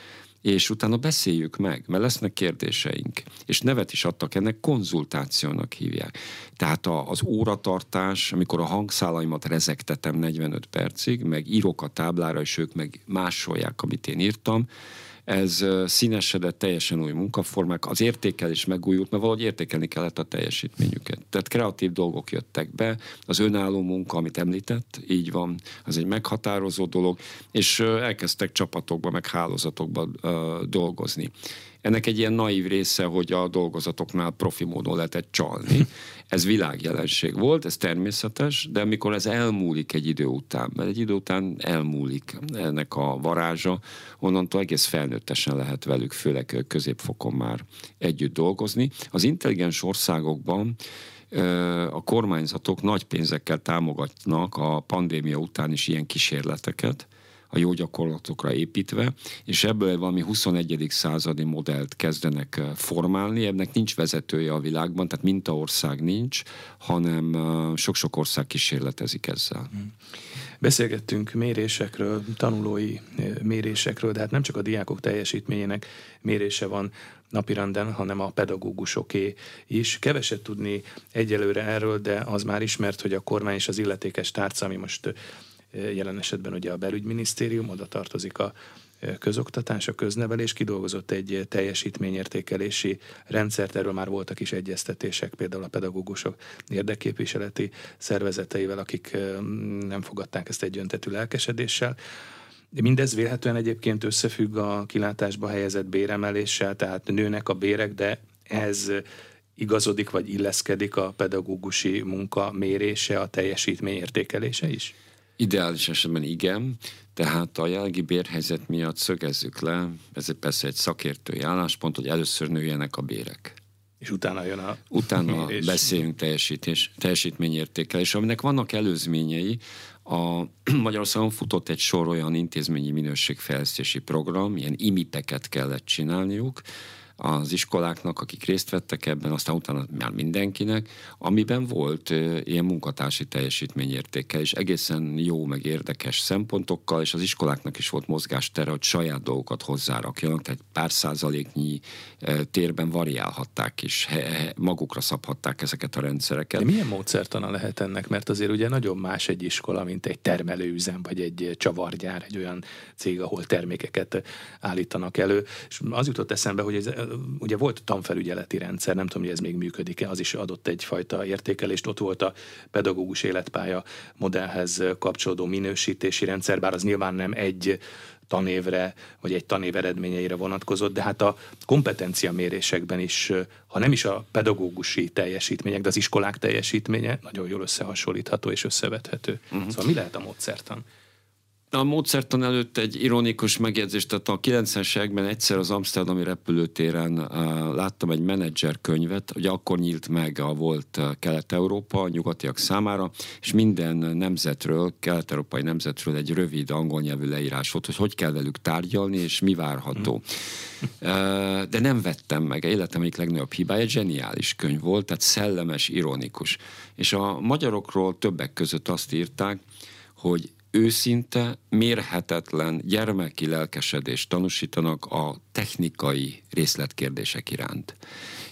és utána beszéljük meg, mert lesznek kérdéseink. És nevet is adtak ennek, konzultációnak hívják. Tehát a, az óratartás, amikor a hangszálaimat rezegtetem negyvenöt percig, meg írok a táblára, és ők meg másolják, amit én írtam, ez színesedett, teljesen új munkaformák, az értékelés megújult, mert valahogy értékelni kellett a teljesítményüket. Tehát kreatív dolgok jöttek be, az önálló munka, amit említett, így van, az egy meghatározó dolog, és elkezdtek csapatokba, meg hálózatokba dolgozni. Ennek egy ilyen naív része, hogy a dolgozatoknál profi módon lehetett csalni. Ez világjelenség volt, ez természetes, de amikor ez elmúlik egy idő után, mert egy idő után elmúlik ennek a varázsa, onnantól egész felnőttesen lehet velük, főleg középfokon már együtt dolgozni. Az intelligens országokban a kormányzatok nagy pénzekkel támogatnak a pandémia után is ilyen kísérleteket, a jó gyakorlatokra építve, és ebből valami huszonegyedik századi modellt kezdenek formálni, ennek nincs vezetője a világban, tehát mintaország nincs, hanem sok-sok ország kísérletezik ezzel. Beszélgettünk mérésekről, tanulói mérésekről, de hát nem csak a diákok teljesítményének mérése van napirenden, hanem a pedagógusoké is. Keveset tudni egyelőre erről, de az már ismert, hogy a kormány és az illetékes tárca, ami most jelen esetben ugye a belügyminisztérium, oda tartozik a közoktatás, a köznevelés, kidolgozott egy teljesítményértékelési rendszert, erről már voltak is egyeztetések, például a pedagógusok érdekképviseleti szervezeteivel, akik nem fogadták ezt egyöntetű lelkesedéssel. Mindez vélhetően egyébként összefügg a kilátásba helyezett béremeléssel, tehát nőnek a bérek, de ez igazodik vagy illeszkedik a pedagógusi munka mérése, a teljesítmény értékelése is? Ideális esetben igen, tehát a jelenlegi bérhelyzet miatt szögezzük le, ez persze egy szakértői álláspont, hogy először nőjenek a bérek. És utána jön a Utána mérés. Beszéljünk teljesítés, teljesítményértékelés, aminek vannak előzményei. A Magyarországon futott egy sor olyan intézményi minőségfejlesztési program, ilyen imiteket kellett csinálniuk az iskoláknak, akik részt vettek ebben, aztán utána már mindenkinek, amiben volt ilyen munkatársi teljesítményértékkel, és egészen jó, meg érdekes szempontokkal, és az iskoláknak is volt mozgástere, hogy saját dolgokat hozzárakjanak, tehát pár százaléknyi térben variálhatták is, magukra szabhatták ezeket a rendszereket. De milyen módszertana lehet ennek? Mert azért ugye nagyon más egy iskola, mint egy termelőüzem, vagy egy csavargyár, egy olyan cég, ahol termékeket állítanak elő. És az jutott eszembe, hogy ez ugye volt tanfelügyeleti rendszer, nem tudom, hogy ez még működik-e, az is adott egyfajta értékelést, ott volt a pedagógus életpálya modellhez kapcsolódó minősítési rendszer, bár az nyilván nem egy tanévre, vagy egy tanév eredményeire vonatkozott, de hát a kompetenciamérésekben is, ha nem is a pedagógusi teljesítmények, de az iskolák teljesítménye nagyon jól összehasonlítható és összevethető. Uh-huh. Szóval mi lehet a módszertan? A módszertan előtt egy ironikus megjegyzést, tehát a kilencvenes években egyszer az amszterdami repülőtéren láttam egy menedzserkönyvet, ugye akkor nyílt meg a volt Kelet-Európa a nyugatiak számára, és minden nemzetről, kelet-európai nemzetről egy rövid angol nyelvű leírás volt, hogy hogy kell velük tárgyalni, és mi várható. De nem vettem meg, életem egyik legnagyobb hibája, egy zseniális könyv volt, tehát szellemes, ironikus. És a magyarokról többek között azt írták, hogy őszinte, mérhetetlen gyermeki lelkesedést tanúsítanak a technikai részletkérdések iránt.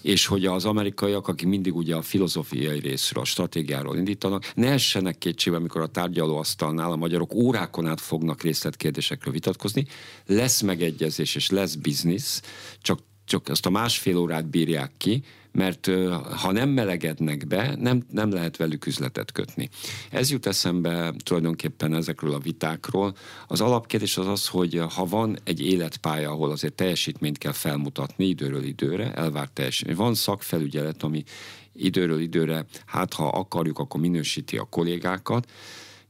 És hogy az amerikaiak, akik mindig ugye a filozófiai részről, a stratégiáról indítanak, ne essenek kétségbe, amikor a tárgyalóasztalnál a magyarok órákon át fognak részletkérdésekről vitatkozni. Lesz megegyezés és lesz biznisz, csak, csak azt a másfél órát bírják ki, mert ha nem melegednek be, nem, nem lehet velük üzletet kötni. Ez jut eszembe tulajdonképpen ezekről a vitákról. Az alapkérdés az az, hogy ha van egy életpálya, ahol azért teljesítményt kell felmutatni időről időre, elvárt teljesítmény. Van szakfelügyelet, ami időről időre, hát ha akarjuk, akkor minősíti a kollégákat.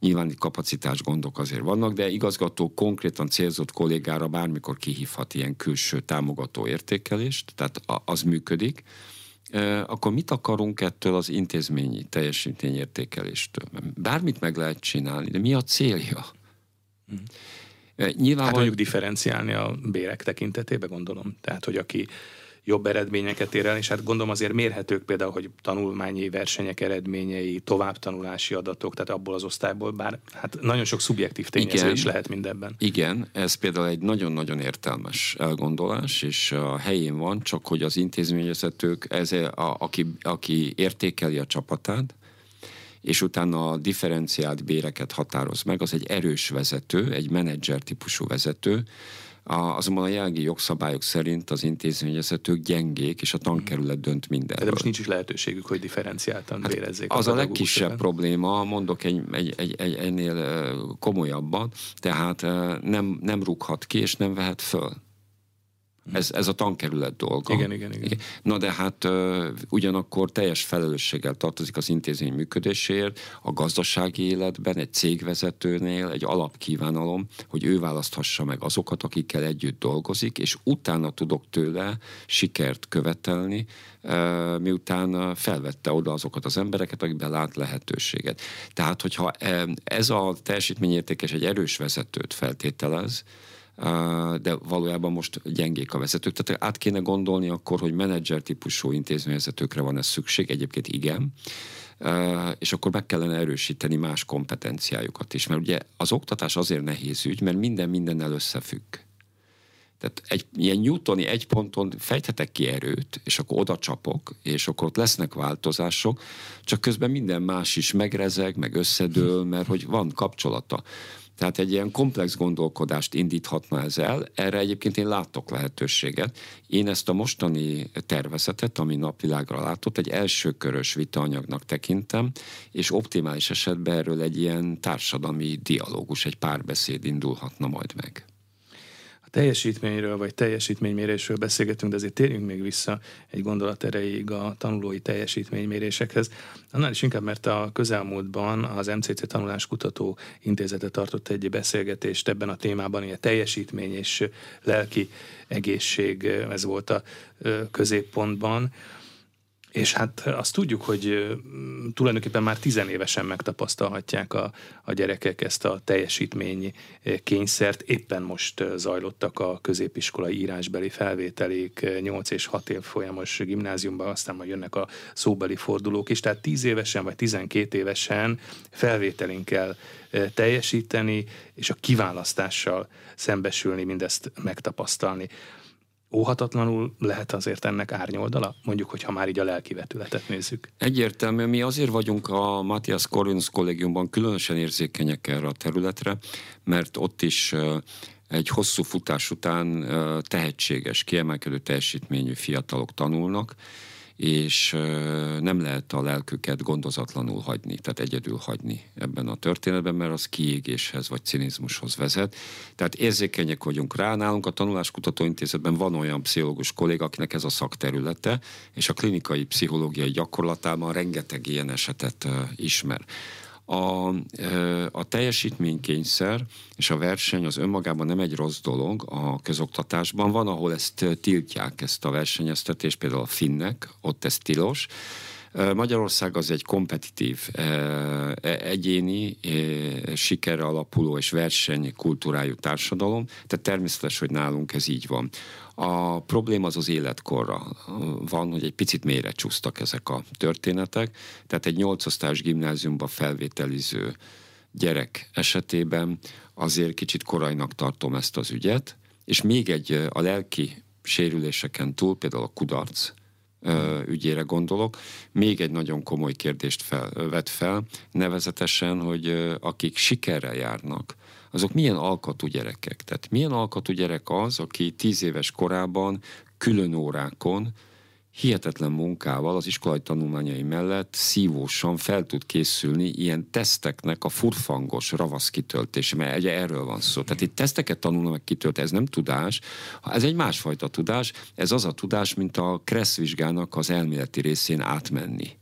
Nyilván itt kapacitás gondok azért vannak, de igazgató konkrétan célzott kollégára bármikor kihívhat ilyen külső támogató értékelést, tehát az működik. Akkor mit akarunk ettől az intézményi teljesítményértékeléstől? Bármit meg lehet csinálni, de mi a célja? Mm. Nyilván hát mondjuk differenciálni a bérek tekintetében, gondolom. Tehát, hogy aki jobb eredményeket ér el, és hát gondolom azért mérhetők például, hogy tanulmányi versenyek eredményei, továbbtanulási adatok, tehát abból az osztályból, bár hát nagyon sok szubjektív tényező is lehet mindebben. Igen, ez például egy nagyon-nagyon értelmes elgondolás, és a helyén van, csak hogy az intézményvezetők, ez a, aki, aki értékeli a csapatát, és utána a differenciált béreket határoz meg, az egy erős vezető, egy menedzser típusú vezető, A, azonban a jelenlegi jogszabályok szerint az intézményvezetők gyengék, és a tankerület dönt mindenről. De most nincs is lehetőségük, hogy differenciáltan hát vérezzék. Az a, a legkisebb probléma, mondok egy, egy, egy, egy ennél komolyabbat, tehát nem, nem rúghat ki, és nem vehet föl. Ez, ez a tankerület dolga. Igen, igen, igen. Na de hát uh, ugyanakkor teljes felelősséggel tartozik az intézmény működéséért, a gazdasági életben, egy cégvezetőnél egy alapkívánalom, hogy ő választhassa meg azokat, akikkel együtt dolgozik, és utána tudok tőle sikert követelni, uh, miután felvette oda azokat az embereket, akikben lát lehetőséget. Tehát, hogyha ez a teljesítményértékes egy erős vezetőt feltételez, de valójában most gyengék a vezetők. Tehát át kéne gondolni akkor, hogy menedzser típusú intézményvezetőkre van ez szükség, egyébként igen, és akkor meg kellene erősíteni más kompetenciájukat is, mert ugye az oktatás azért nehéz ügy, mert minden mindennel összefügg. Tehát egy ilyen newtoni egy ponton fejthetek ki erőt, és akkor oda csapok, és akkor ott lesznek változások, csak közben minden más is megrezeg, meg összedől, mert hogy van kapcsolata. Tehát egy ilyen komplex gondolkodást indíthatna ez el, erre egyébként én látok lehetőséget. Én ezt a mostani tervezetet, ami napvilágra látott, egy elsőkörös vitaanyagnak tekintem, és optimális esetben erről egy ilyen társadalmi dialógus, egy párbeszéd indulhatna majd meg. A teljesítményről vagy teljesítménymérésről beszélgetünk, de azért térjünk még vissza egy gondolat erejéig a tanulói teljesítménymérésekhez. Annál is inkább, mert a közelmúltban az em cé cé Tanuláskutató Intézete tartott egy beszélgetést ebben a témában, ilyen teljesítmény és lelki egészség, ez volt a középpontban. És hát azt tudjuk, hogy tulajdonképpen már tizenévesen megtapasztalhatják a, a gyerekek ezt a teljesítmény kényszert. Éppen most zajlottak a középiskolai írásbeli felvételék, nyolc és hat év folyamos gimnáziumban, aztán majd jönnek a szóbeli fordulók is. Tehát tíz évesen vagy tizenkét évesen felvételin kell teljesíteni, és a kiválasztással szembesülni, mindezt megtapasztalni. Óhatatlanul lehet azért ennek árnyoldala? Mondjuk, hogyha már így a lelki vetületet nézzük. Egyértelműen mi azért vagyunk a Matthias Corvinus Collegiumban különösen érzékenyek erre a területre, mert ott is egy hosszú futás után tehetséges, kiemelkedő teljesítményű fiatalok tanulnak, és nem lehet a lelküket gondozatlanul hagyni, tehát egyedül hagyni ebben a történetben, mert az kiégéshez vagy cinizmushoz vezet. Tehát érzékenyek vagyunk rá, nálunk a Tanuláskutató Intézetben van olyan pszichológus kolléga, akinek ez a szakterülete, és a klinikai pszichológiai gyakorlatában rengeteg ilyen esetet ismer. A, a teljesítménykényszer és a verseny az önmagában nem egy rossz dolog a közoktatásban. Van, ahol ezt tiltják, ezt a versenyeztetést, például a finnek, ott ez tilos. Magyarország az egy kompetitív, egyéni, sikerre alapuló és versenykultúrájú társadalom, tehát természetes, hogy nálunk ez így van. A probléma az az életkorra van, hogy egy picit mélyre csúsztak ezek a történetek, tehát egy nyolcosztályos gimnáziumba felvételiző gyerek esetében azért kicsit korainak tartom ezt az ügyet, és még egy a lelki sérüléseken túl, például a kudarc ügyére gondolok, még egy nagyon komoly kérdést fel, vet fel, nevezetesen, hogy akik sikerrel járnak, azok milyen alkatú gyerekek? Tehát milyen alkatú gyerek az, aki tíz éves korában külön órákon, hihetetlen munkával az iskolai tanulmányai mellett szívósan fel tud készülni ilyen teszteknek a furfangos ravasz kitöltése, mert ugye erről van szó. Tehát itt teszteket tanulna meg kitölteni, ez nem tudás, ez egy másfajta tudás, ez az a tudás, mint a kressz vizsgának az elméleti részén átmenni.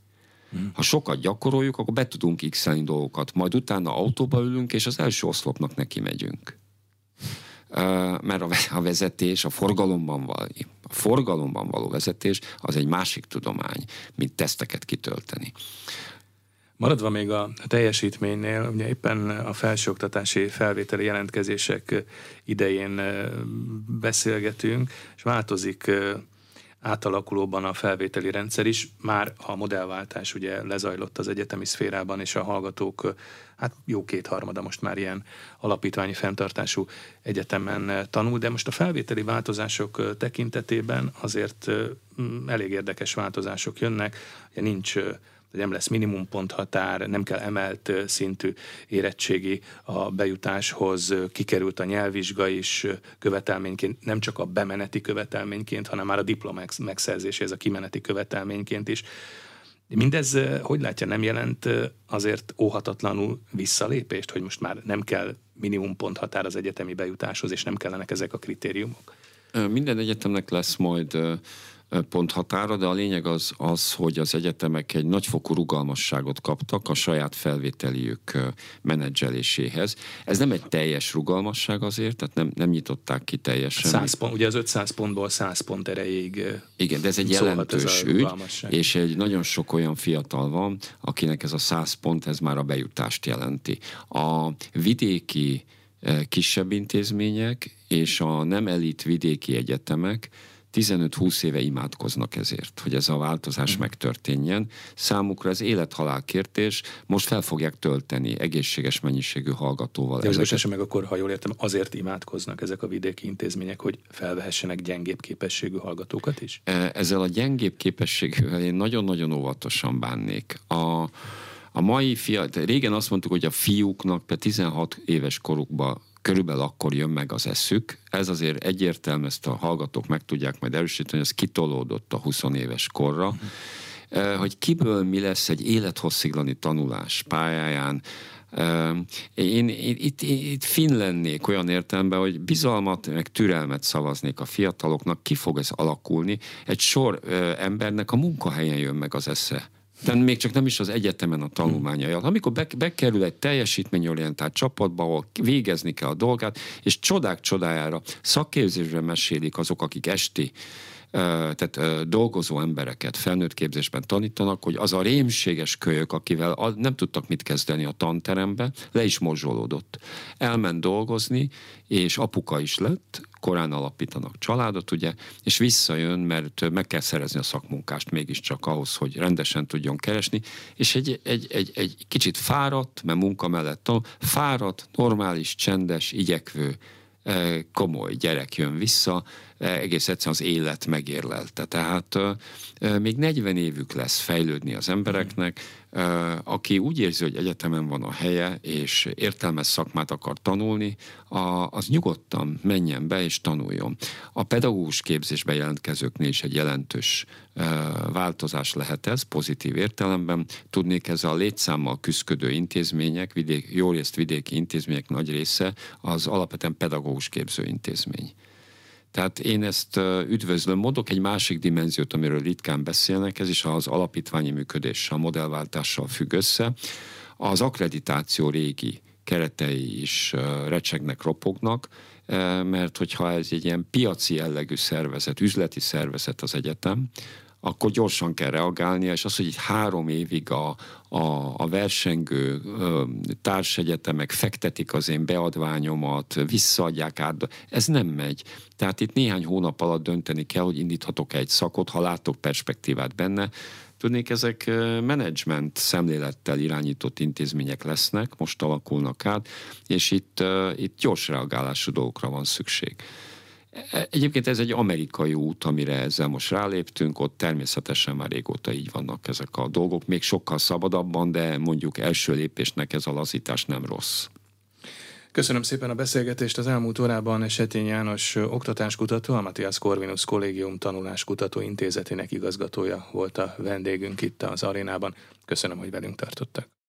Ha sokat gyakoroljuk, akkor be tudunk x-elni dolgokat, majd utána autóba ülünk, és az első oszlopnak neki megyünk. Mert a vezetés, a forgalomban való, a forgalomban való vezetés az egy másik tudomány, mint teszteket kitölteni. Maradva még a teljesítménynél, ugye éppen a felsőoktatási felvételi jelentkezések idején beszélgetünk, és változik átalakulóban a felvételi rendszer is. Már a modellváltás ugye lezajlott az egyetemi szférában, és a hallgatók, hát jó kétharmada most már ilyen alapítványi fenntartású egyetemen tanul, de most a felvételi változások tekintetében azért elég érdekes változások jönnek. Ugye nincs hogy nem lesz minimumponthatár, nem kell emelt szintű érettségi a bejutáshoz, kikerült a nyelvvizsga is követelményként, nem csak a bemeneti követelményként, hanem már a diploma megszerzéséhez a kimeneti követelményként is. Mindez, hogy látja, nem jelent azért óhatatlanul visszalépést, hogy most már nem kell minimumponthatár az egyetemi bejutáshoz, és nem kellenek ezek a kritériumok? Minden egyetemnek lesz majd ponthatára, de a lényeg az, az, hogy az egyetemek egy nagyfokú rugalmasságot kaptak a saját felvételiük menedzseléséhez. Ez nem egy teljes rugalmasság azért, tehát nem, nem nyitották ki teljesen. száz pont, ugye az ötszáz pontból száz pont erejéig. Igen, de ez egy jelentős ügy, és egy nagyon sok olyan fiatal van, akinek ez a száz pont, ez már a bejutást jelenti. A vidéki kisebb intézmények és a nem elit vidéki egyetemek tizenöt-húsz éve imádkoznak ezért, hogy ez a változás megtörténjen. Számukra ez élet-halál kérdés, most fel fogják tölteni egészséges mennyiségű hallgatóval. De most meg akkor, ha jól értem, azért imádkoznak ezek a vidéki intézmények, hogy felvehessenek gyengébb képességű hallgatókat is? Ezzel a gyengébb képességűvel én nagyon-nagyon óvatosan bánnék. A A mai fiatal, régen azt mondtuk, hogy a fiúknak de tizenhat éves korukban körülbelül akkor jön meg az eszük. Ez azért egyértelmű, ezt a hallgatók meg tudják majd erősíteni, ez kitolódott a húsz éves korra. Hogy kiből mi lesz egy élethosszíglani tanulás pályáján. Én itt, itt finn lennék olyan értelemben, hogy bizalmat, meg türelmet szavaznék a fiataloknak, ki fog ez alakulni. Egy sor embernek a munkahelyen jön meg az esze. Tehát még csak nem is az egyetemen a tanulmányai. Amikor be, bekerül egy teljesítményorientált csapatba, ahol végezni kell a dolgát, és csodák csodájára szakképzésre mesélik azok, akik esti, tehát dolgozó embereket felnőtt képzésben tanítanak, hogy az a rémséges kölyök, akivel nem tudtak mit kezdeni a tanterembe, le is morzsolódott. Elment dolgozni, és apuka is lett, korán alapítanak családot, ugye, és visszajön, mert meg kell szerezni a szakmunkást mégiscsak ahhoz, hogy rendesen tudjon keresni, és egy, egy, egy, egy kicsit fáradt, mert munka mellett tanul, fáradt, normális, csendes, igyekvő, komoly gyerek jön vissza, egész egyszerűen az élet megérlelte. Tehát még negyven évük lesz fejlődni az embereknek, aki úgy érzi, hogy egyetemen van a helye, és értelmes szakmát akar tanulni, az nyugodtan menjen be és tanuljon. A pedagógus képzésbe jelentkezőknél is egy jelentős változás lehet ez, pozitív értelemben. Tudnék, ez a létszámmal küszködő intézmények, vidék, jó részt vidéki intézmények nagy része, az alapvetően pedagógus képző intézmény. Tehát én ezt üdvözlöm, mondok egy másik dimenziót, amiről ritkán beszélnek, ez is az alapítványi működéssel, a modellváltással függ össze. Az akkreditáció régi keretei is recsegnek, ropognak, mert hogyha ez egy ilyen piaci jellegű szervezet, üzleti szervezet az egyetem, akkor gyorsan kell reagálnia, és az, hogy így három évig a, a, a versengő ö, társegyetemek fektetik az én beadványomat, visszaadják át, ez nem megy. Tehát itt néhány hónap alatt dönteni kell, hogy indíthatok egy szakot, ha látok perspektívát benne. Tudnék, ezek menedzsment szemlélettel irányított intézmények lesznek, most alakulnak át, és itt, itt gyors reagálású dolgokra van szükség. Egyébként ez egy amerikai út, amire ezzel most ráléptünk, ott természetesen már régóta így vannak ezek a dolgok, még sokkal szabadabban, de mondjuk első lépésnek ez a lazítás nem rossz. Köszönöm szépen a beszélgetést. Az elmúlt órában Setényi János oktatáskutató, a Matthias Corvinus Collegium Tanuláskutató Intézetének igazgatója volt a vendégünk itt az arénában. Köszönöm, hogy velünk tartottak.